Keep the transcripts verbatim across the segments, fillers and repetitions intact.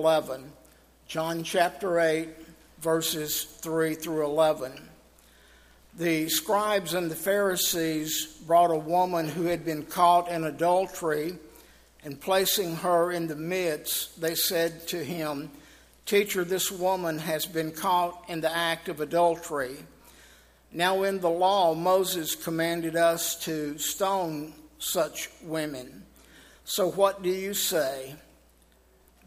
eleven. John chapter eight, verses three through eleven. The scribes and the Pharisees brought a woman who had been caught in adultery, and placing her in the midst, they said to him, "Teacher, this woman has been caught in the act of adultery. Now in the law, Moses commanded us to stone such women. So what do you say?"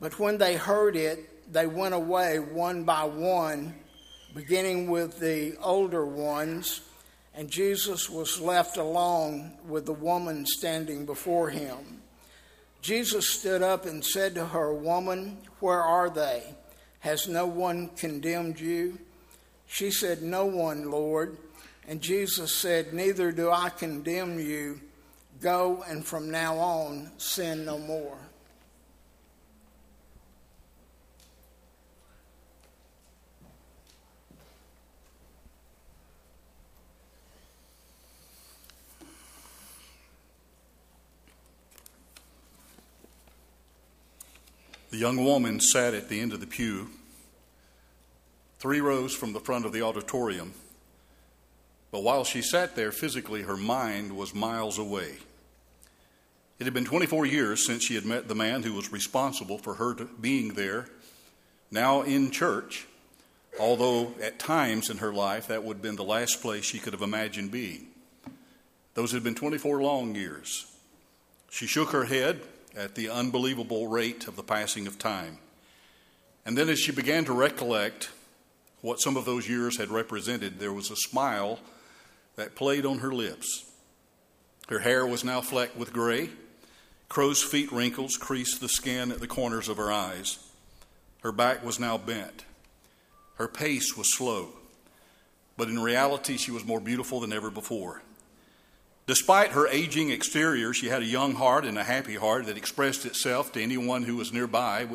But when they heard it, they went away one by one, beginning with the older ones, and Jesus was left alone with the woman standing before him. Jesus stood up and said to her, "Woman, where are they? Has no one condemned you?" She said, "No one, Lord." And Jesus said, "Neither do I condemn you. Go, and from now on, sin no more." The young woman sat at the end of the pew, three rows from the front of the auditorium. But while she sat there physically, her mind was miles away. It had been twenty-four years since she had met the man who was responsible for her being there, now in church, although at times in her life that would have been the last place she could have imagined being. Those had been twenty-four long years. She shook her head at the unbelievable rate of the passing of time. And then as she began to recollect what some of those years had represented, there was a smile that played on her lips. Her hair was now flecked with gray. Crow's feet wrinkles creased the skin at the corners of her eyes. Her back was now bent. Her pace was slow. But in reality, she was more beautiful than ever before. Despite her aging exterior, she had a young heart and a happy heart that expressed itself to anyone who was nearby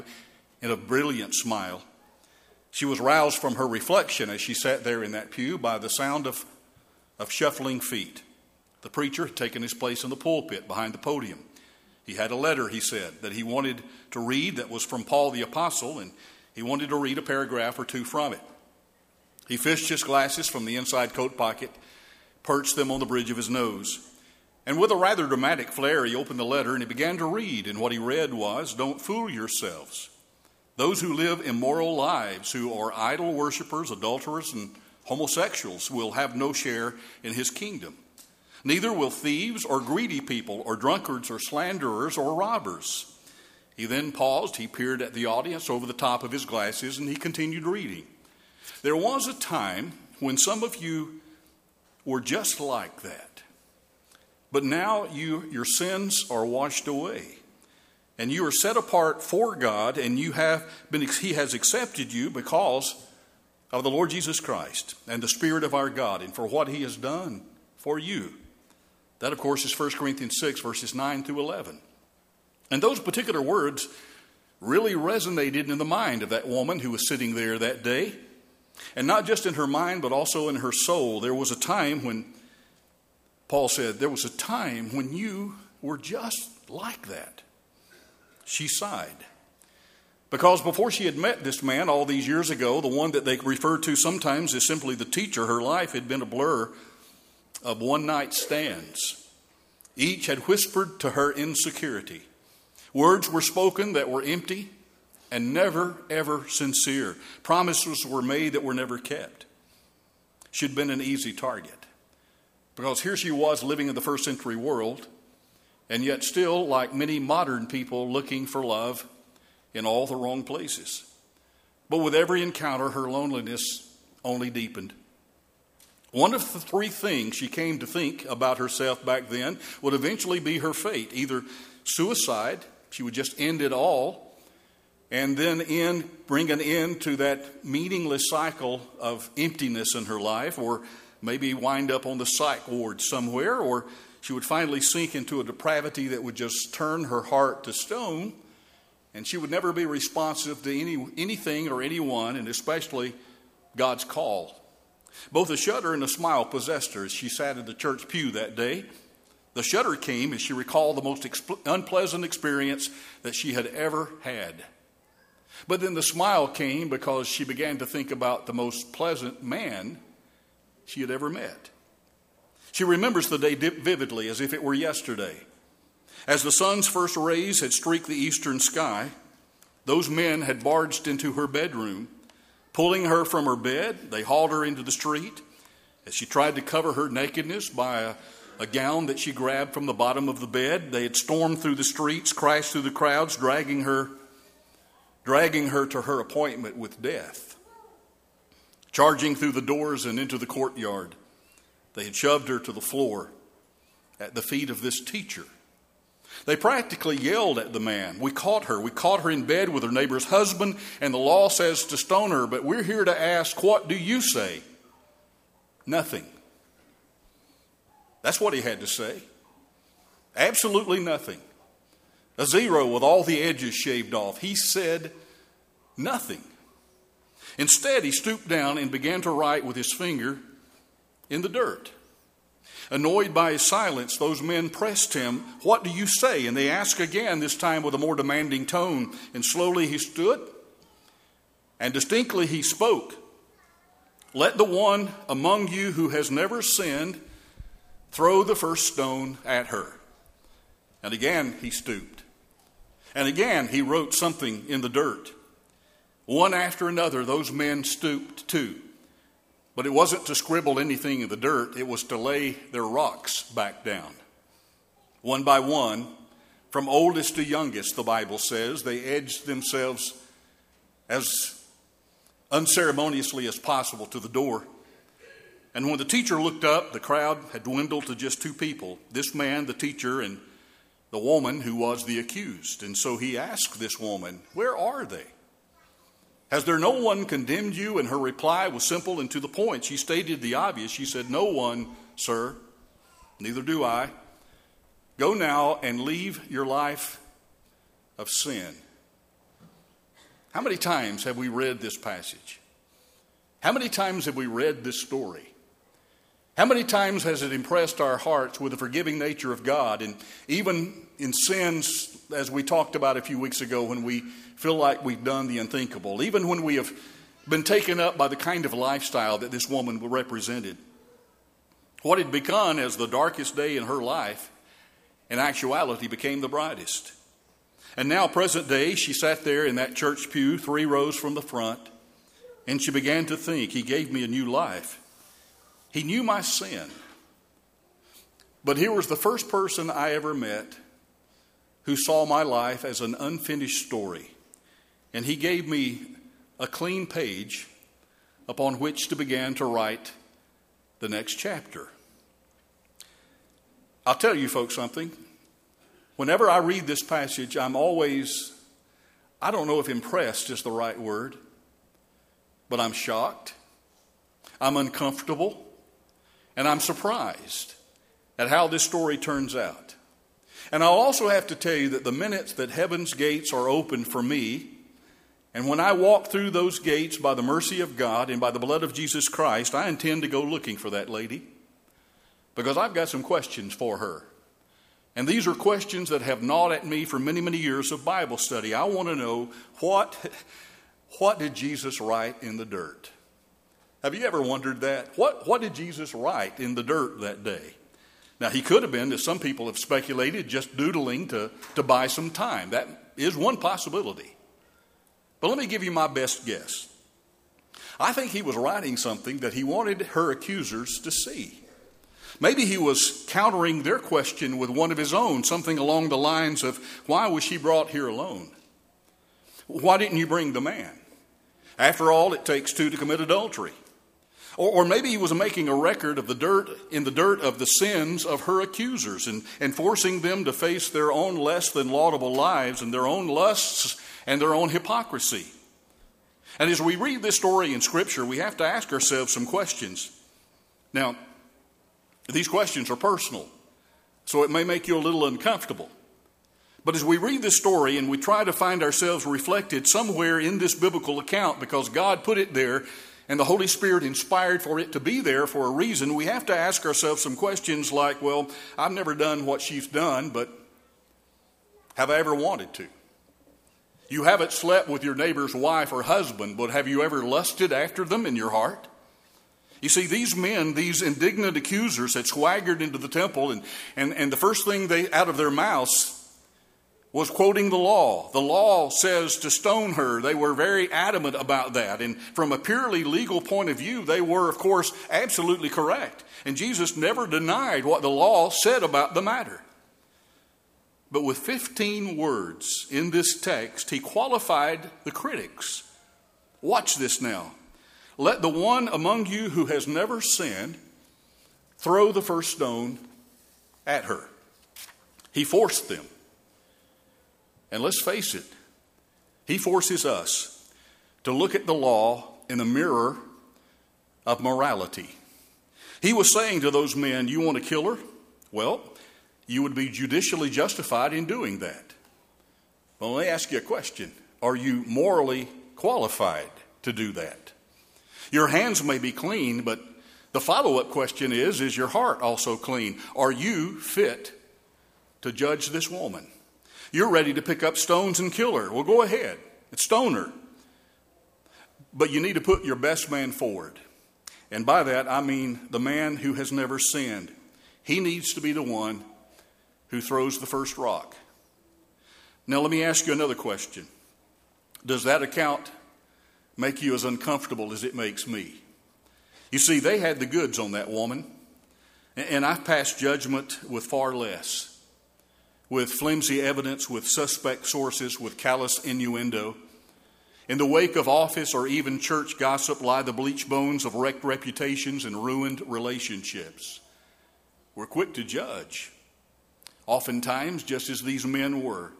in a brilliant smile. She was roused from her reflection as she sat there in that pew by the sound of, of shuffling feet. The preacher had taken his place in the pulpit behind the podium. He had a letter, he said, that he wanted to read that was from Paul the Apostle, and he wanted to read a paragraph or two from it. He fished his glasses from the inside coat pocket, perched them on the bridge of his nose, and with a rather dramatic flair, he opened the letter and he began to read, and what he read was, "Don't fool yourselves. Those who live immoral lives, who are idol worshipers, adulterers, and homosexuals will have no share in his kingdom. Neither will thieves or greedy people or drunkards or slanderers or robbers." He then paused, he peered at the audience over the top of his glasses, and he continued reading. "There was a time when some of you were just like that, but now you, your sins are washed away. And you are set apart for God, and you have been, he has accepted you because of the Lord Jesus Christ and the Spirit of our God and for what he has done for you." That, of course, is First Corinthians six, verses nine through eleven. And those particular words really resonated in the mind of that woman who was sitting there that day. And not just in her mind, but also in her soul. There was a time when, Paul said, there was a time when you were just like that. She sighed, because before she had met this man all these years ago, the one that they refer to sometimes as simply the teacher, her life had been a blur of one-night stands. Each had whispered to her insecurity. Words were spoken that were empty and never, ever sincere. Promises were made that were never kept. She'd been an easy target, because here she was living in the first century world, and yet still, like many modern people, looking for love in all the wrong places. But with every encounter, her loneliness only deepened. One of the three things she came to think about herself back then would eventually be her fate. Either suicide, she would just end it all, and then end, bring an end to that meaningless cycle of emptiness in her life, or maybe wind up on the psych ward somewhere, or she would finally sink into a depravity that would just turn her heart to stone, and she would never be responsive to any anything or anyone, and especially God's call. Both a shudder and a smile possessed her as she sat in the church pew that day. The shudder came as she recalled the most exp- unpleasant experience that she had ever had. But then the smile came because she began to think about the most pleasant man she had ever met. She remembers the day vividly as if it were yesterday. As the sun's first rays had streaked the eastern sky, those men had barged into her bedroom. Pulling her from her bed, they hauled her into the street. As she tried to cover her nakedness by a, a gown that she grabbed from the bottom of the bed, they had stormed through the streets, crashed through the crowds, dragging her, dragging her to her appointment with death. Charging through the doors and into the courtyard, they had shoved her to the floor at the feet of this teacher. They practically yelled at the man. We caught her. We caught her in bed with her neighbor's husband, and the law says to stone her, but we're here to ask, what do you say? Nothing. That's what he had to say. Absolutely nothing. A zero with all the edges shaved off. He said nothing. Instead, he stooped down and began to write with his finger in the dirt. Annoyed by his silence, those men pressed him, what do you say? And they asked again, this time with a more demanding tone. And slowly he stood, and distinctly he spoke. Let the one among you who has never sinned throw the first stone at her. And again he stooped. And again he wrote something in the dirt. One after another, those men stooped too. But it wasn't to scribble anything in the dirt. It was to lay their rocks back down. One by one, from oldest to youngest, the Bible says, they edged themselves as unceremoniously as possible to the door. And when the teacher looked up, the crowd had dwindled to just two people. This man, the teacher, and the woman who was the accused. And so he asked this woman, where are they? Has there no one condemned you? And her reply was simple and to the point. She stated the obvious. She said, no one, sir, neither do I. Go now and leave your life of sin. How many times have we read this passage? How many times have we read this story? How many times has it impressed our hearts with the forgiving nature of God? And even in sins, as we talked about a few weeks ago, when we feel like we've done the unthinkable, even when we have been taken up by the kind of lifestyle that this woman represented. What had begun as the darkest day in her life, in actuality, became the brightest. And now, present day, she sat there in that church pew, three rows from the front, and she began to think, he gave me a new life. He knew my sin. But here was the first person I ever met who saw my life as an unfinished story. And he gave me a clean page upon which to begin to write the next chapter. I'll tell you folks something. Whenever I read this passage, I'm always, I don't know if impressed is the right word, but I'm shocked, I'm uncomfortable, and I'm surprised at how this story turns out. And I'll also have to tell you that the minutes that heaven's gates are open for me, and when I walk through those gates by the mercy of God and by the blood of Jesus Christ, I intend to go looking for that lady, because I've got some questions for her. And these are questions that have gnawed at me for many, many years of Bible study. I want to know, what, what did Jesus write in the dirt? Have you ever wondered that? What, what did Jesus write in the dirt that day? Now, he could have been, as some people have speculated, just doodling to, to buy some time. That is one possibility. But let me give you my best guess. I think he was writing something that he wanted her accusers to see. Maybe he was countering their question with one of his own, something along the lines of, why was she brought here alone? Why didn't you bring the man? After all, it takes two to commit adultery. Or, or maybe he was making a record of the dirt in the dirt of the sins of her accusers and, and forcing them to face their own less than laudable lives and their own lusts and their own hypocrisy. And as we read this story in Scripture, we have to ask ourselves some questions. Now, these questions are personal, so it may make you a little uncomfortable. But as we read this story and we try to find ourselves reflected somewhere in this biblical account because God put it there and the Holy Spirit inspired for it to be there for a reason, we have to ask ourselves some questions like, well, I've never done what she's done, but have I ever wanted to? You haven't slept with your neighbor's wife or husband, but have you ever lusted after them in your heart? You see, these men, these indignant accusers had swaggered into the temple, and, and, and the first thing they out of their mouths was quoting the law. The law says to stone her. They were very adamant about that. And from a purely legal point of view, they were, of course, absolutely correct. And Jesus never denied what the law said about the matter. But with fifteen words in this text, he qualified the critics. Watch this now. Let the one among you who has never sinned throw the first stone at her. He forced them. And let's face it, he forces us to look at the law in a mirror of morality. He was saying to those men, you want to kill her? Well, you would be judicially justified in doing that. Well, let me ask you a question. Are you morally qualified to do that? Your hands may be clean, but the follow-up question is, is your heart also clean? Are you fit to judge this woman? You're ready to pick up stones and kill her. Well, go ahead. It's stone her. But you need to put your best man forward. And by that, I mean the man who has never sinned. He needs to be the one who throws the first rock. Now, let me ask you another question. Does that account make you as uncomfortable as it makes me? You see, they had the goods on that woman. And I've passed judgment with far less. With flimsy evidence, with suspect sources, with callous innuendo. In the wake of office or even church gossip lie the bleached bones of wrecked reputations and ruined relationships. We're quick to judge, oftentimes just as these men were.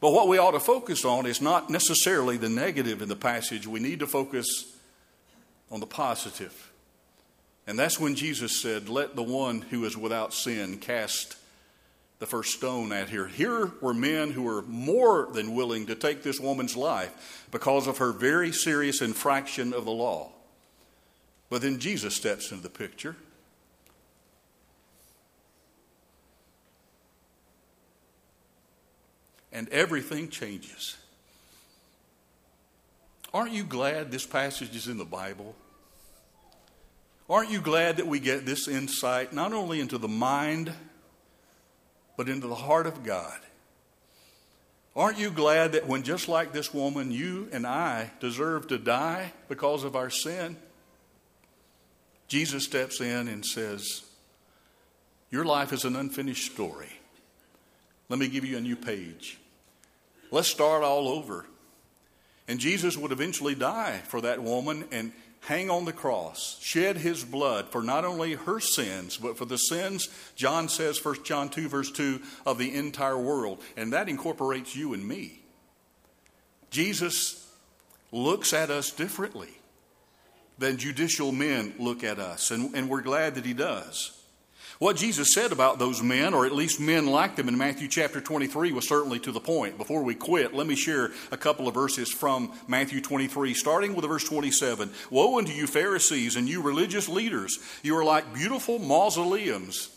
But what we ought to focus on is not necessarily the negative in the passage. We need to focus on the positive. And that's when Jesus said, let the one who is without sin cast the first stone at her. Here were men who were more than willing to take this woman's life because of her very serious infraction of the law. But then Jesus steps into the picture. And everything changes. Aren't you glad this passage is in the Bible? Aren't you glad that we get this insight not only into the mind, but into the heart of God? Aren't you glad that when, just like this woman, you and I deserve to die because of our sin, Jesus steps in and says, your life is an unfinished story. Let me give you a new page. Let's start all over. And Jesus would eventually die for that woman and hang on the cross, shed his blood for not only her sins, but for the sins, John says, First John two, verse two, of the entire world. And that incorporates you and me. Jesus looks at us differently than judicial men look at us, and, and we're glad that he does. What Jesus said about those men, or at least men like them, in Matthew chapter twenty-three was certainly to the point. Before we quit, let me share a couple of verses from Matthew twenty-three, starting with verse twenty-seven. Woe unto you, Pharisees, and you religious leaders. You are like beautiful mausoleums.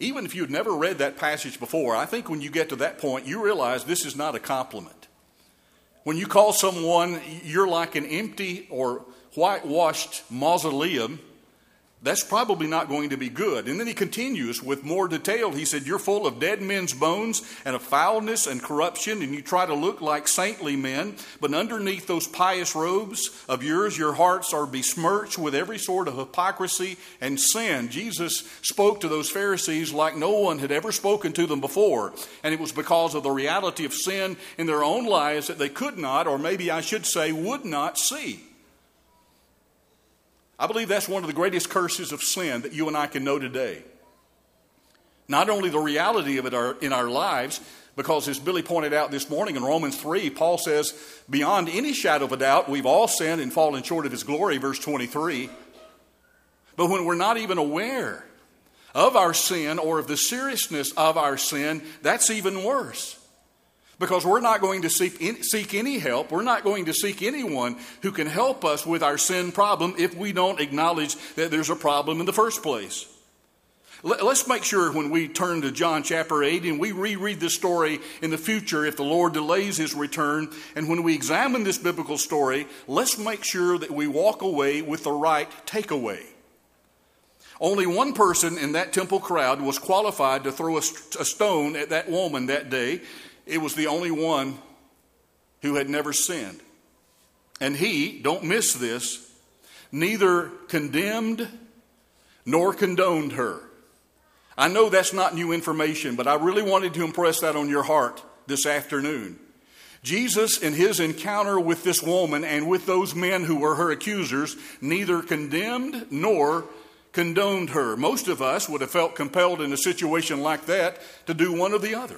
Even if you had never read that passage before, I think when you get to that point, you realize this is not a compliment. When you call someone, you're like an empty or whitewashed mausoleum, that's probably not going to be good. And then he continues with more detail. He said, you're full of dead men's bones and of foulness and corruption, and you try to look like saintly men, but underneath those pious robes of yours, your hearts are besmirched with every sort of hypocrisy and sin. Jesus spoke to those Pharisees like no one had ever spoken to them before, and it was because of the reality of sin in their own lives that they could not, or maybe I should say, would not see. I believe that's one of the greatest curses of sin that you and I can know today. Not only the reality of it are in our lives, because as Billy pointed out this morning in Romans three, Paul says, beyond any shadow of a doubt, we've all sinned and fallen short of his glory, verse twenty-three. But when we're not even aware of our sin or of the seriousness of our sin, that's even worse. Because we're not going to seek, seek any help. We're not going to seek anyone who can help us with our sin problem if we don't acknowledge that there's a problem in the first place. Let's make sure when we turn to John chapter eight and we reread this story in the future if the Lord delays his return, and when we examine this biblical story, let's make sure that we walk away with the right takeaway. Only one person in that temple crowd was qualified to throw a, st- a stone at that woman that day. It was the only one who had never sinned. And he, don't miss this, neither condemned nor condoned her. I know that's not new information, but I really wanted to impress that on your heart this afternoon. Jesus, in his encounter with this woman and with those men who were her accusers, neither condemned nor condoned her. Most of us would have felt compelled in a situation like that to do one or the other,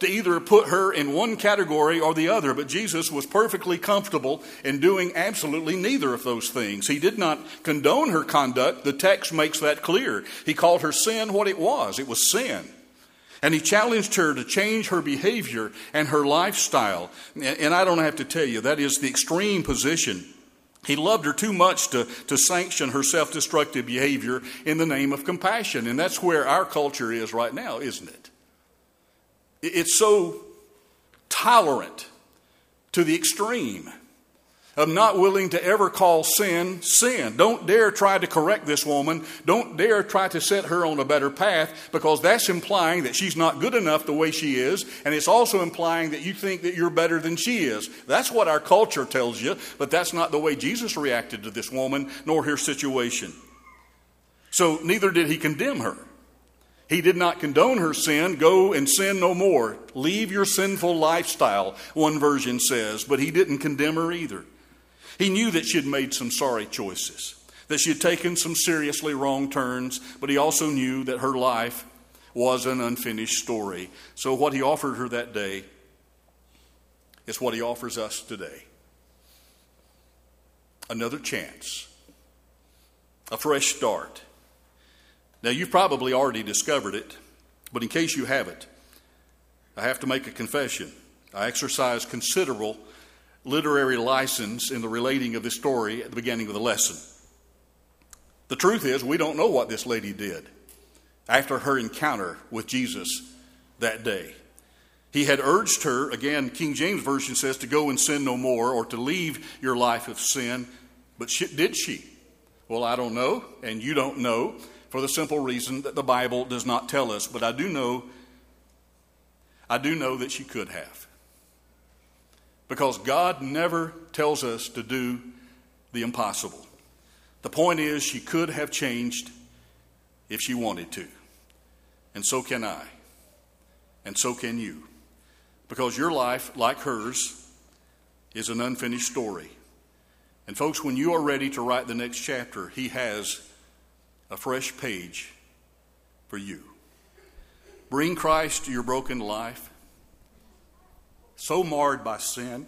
to either put her in one category or the other. But Jesus was perfectly comfortable in doing absolutely neither of those things. He did not condone her conduct. The text makes that clear. He called her sin what it was. It was sin. And he challenged her to change her behavior and her lifestyle. And I don't have to tell you, that is the extreme position. He loved her too much to, to sanction her self-destructive behavior in the name of compassion. And that's where our culture is right now, isn't it? It's so tolerant to the extreme of not willing to ever call sin, sin. Don't dare try to correct this woman. Don't dare try to set her on a better path, because that's implying that she's not good enough the way she is. And it's also implying that you think that you're better than she is. That's what our culture tells you, but that's not the way Jesus reacted to this woman nor her situation. So neither did he condemn her. He did not condone her sin. Go and sin no more. Leave your sinful lifestyle, one version says. But he didn't condemn her either. He knew that she had made some sorry choices, that she had taken some seriously wrong turns, but he also knew that her life was an unfinished story. So what he offered her that day is what he offers us today. Another chance, a fresh start. Now, you've probably already discovered it, but in case you haven't, I have to make a confession. I exercised considerable literary license in the relating of this story at the beginning of the lesson. The truth is, we don't know what this lady did after her encounter with Jesus that day. He had urged her, again, King James Version says, to go and sin no more, or to leave your life of sin. But she, did she? Well, I don't know, and you don't know, for the simple reason that the Bible does not tell us. But I do know, I do know that she could have. Because God never tells us to do the impossible. The point is, she could have changed if she wanted to. And so can I. And so can you. Because your life, like hers, is an unfinished story. And folks, when you are ready to write the next chapter, he has a fresh page for you. Bring Christ to your broken life, so marred by sin.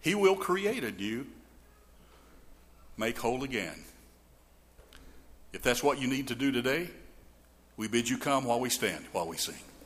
He will create a new, make whole again. If that's what you need to do today, we bid you come while we stand, while we sing.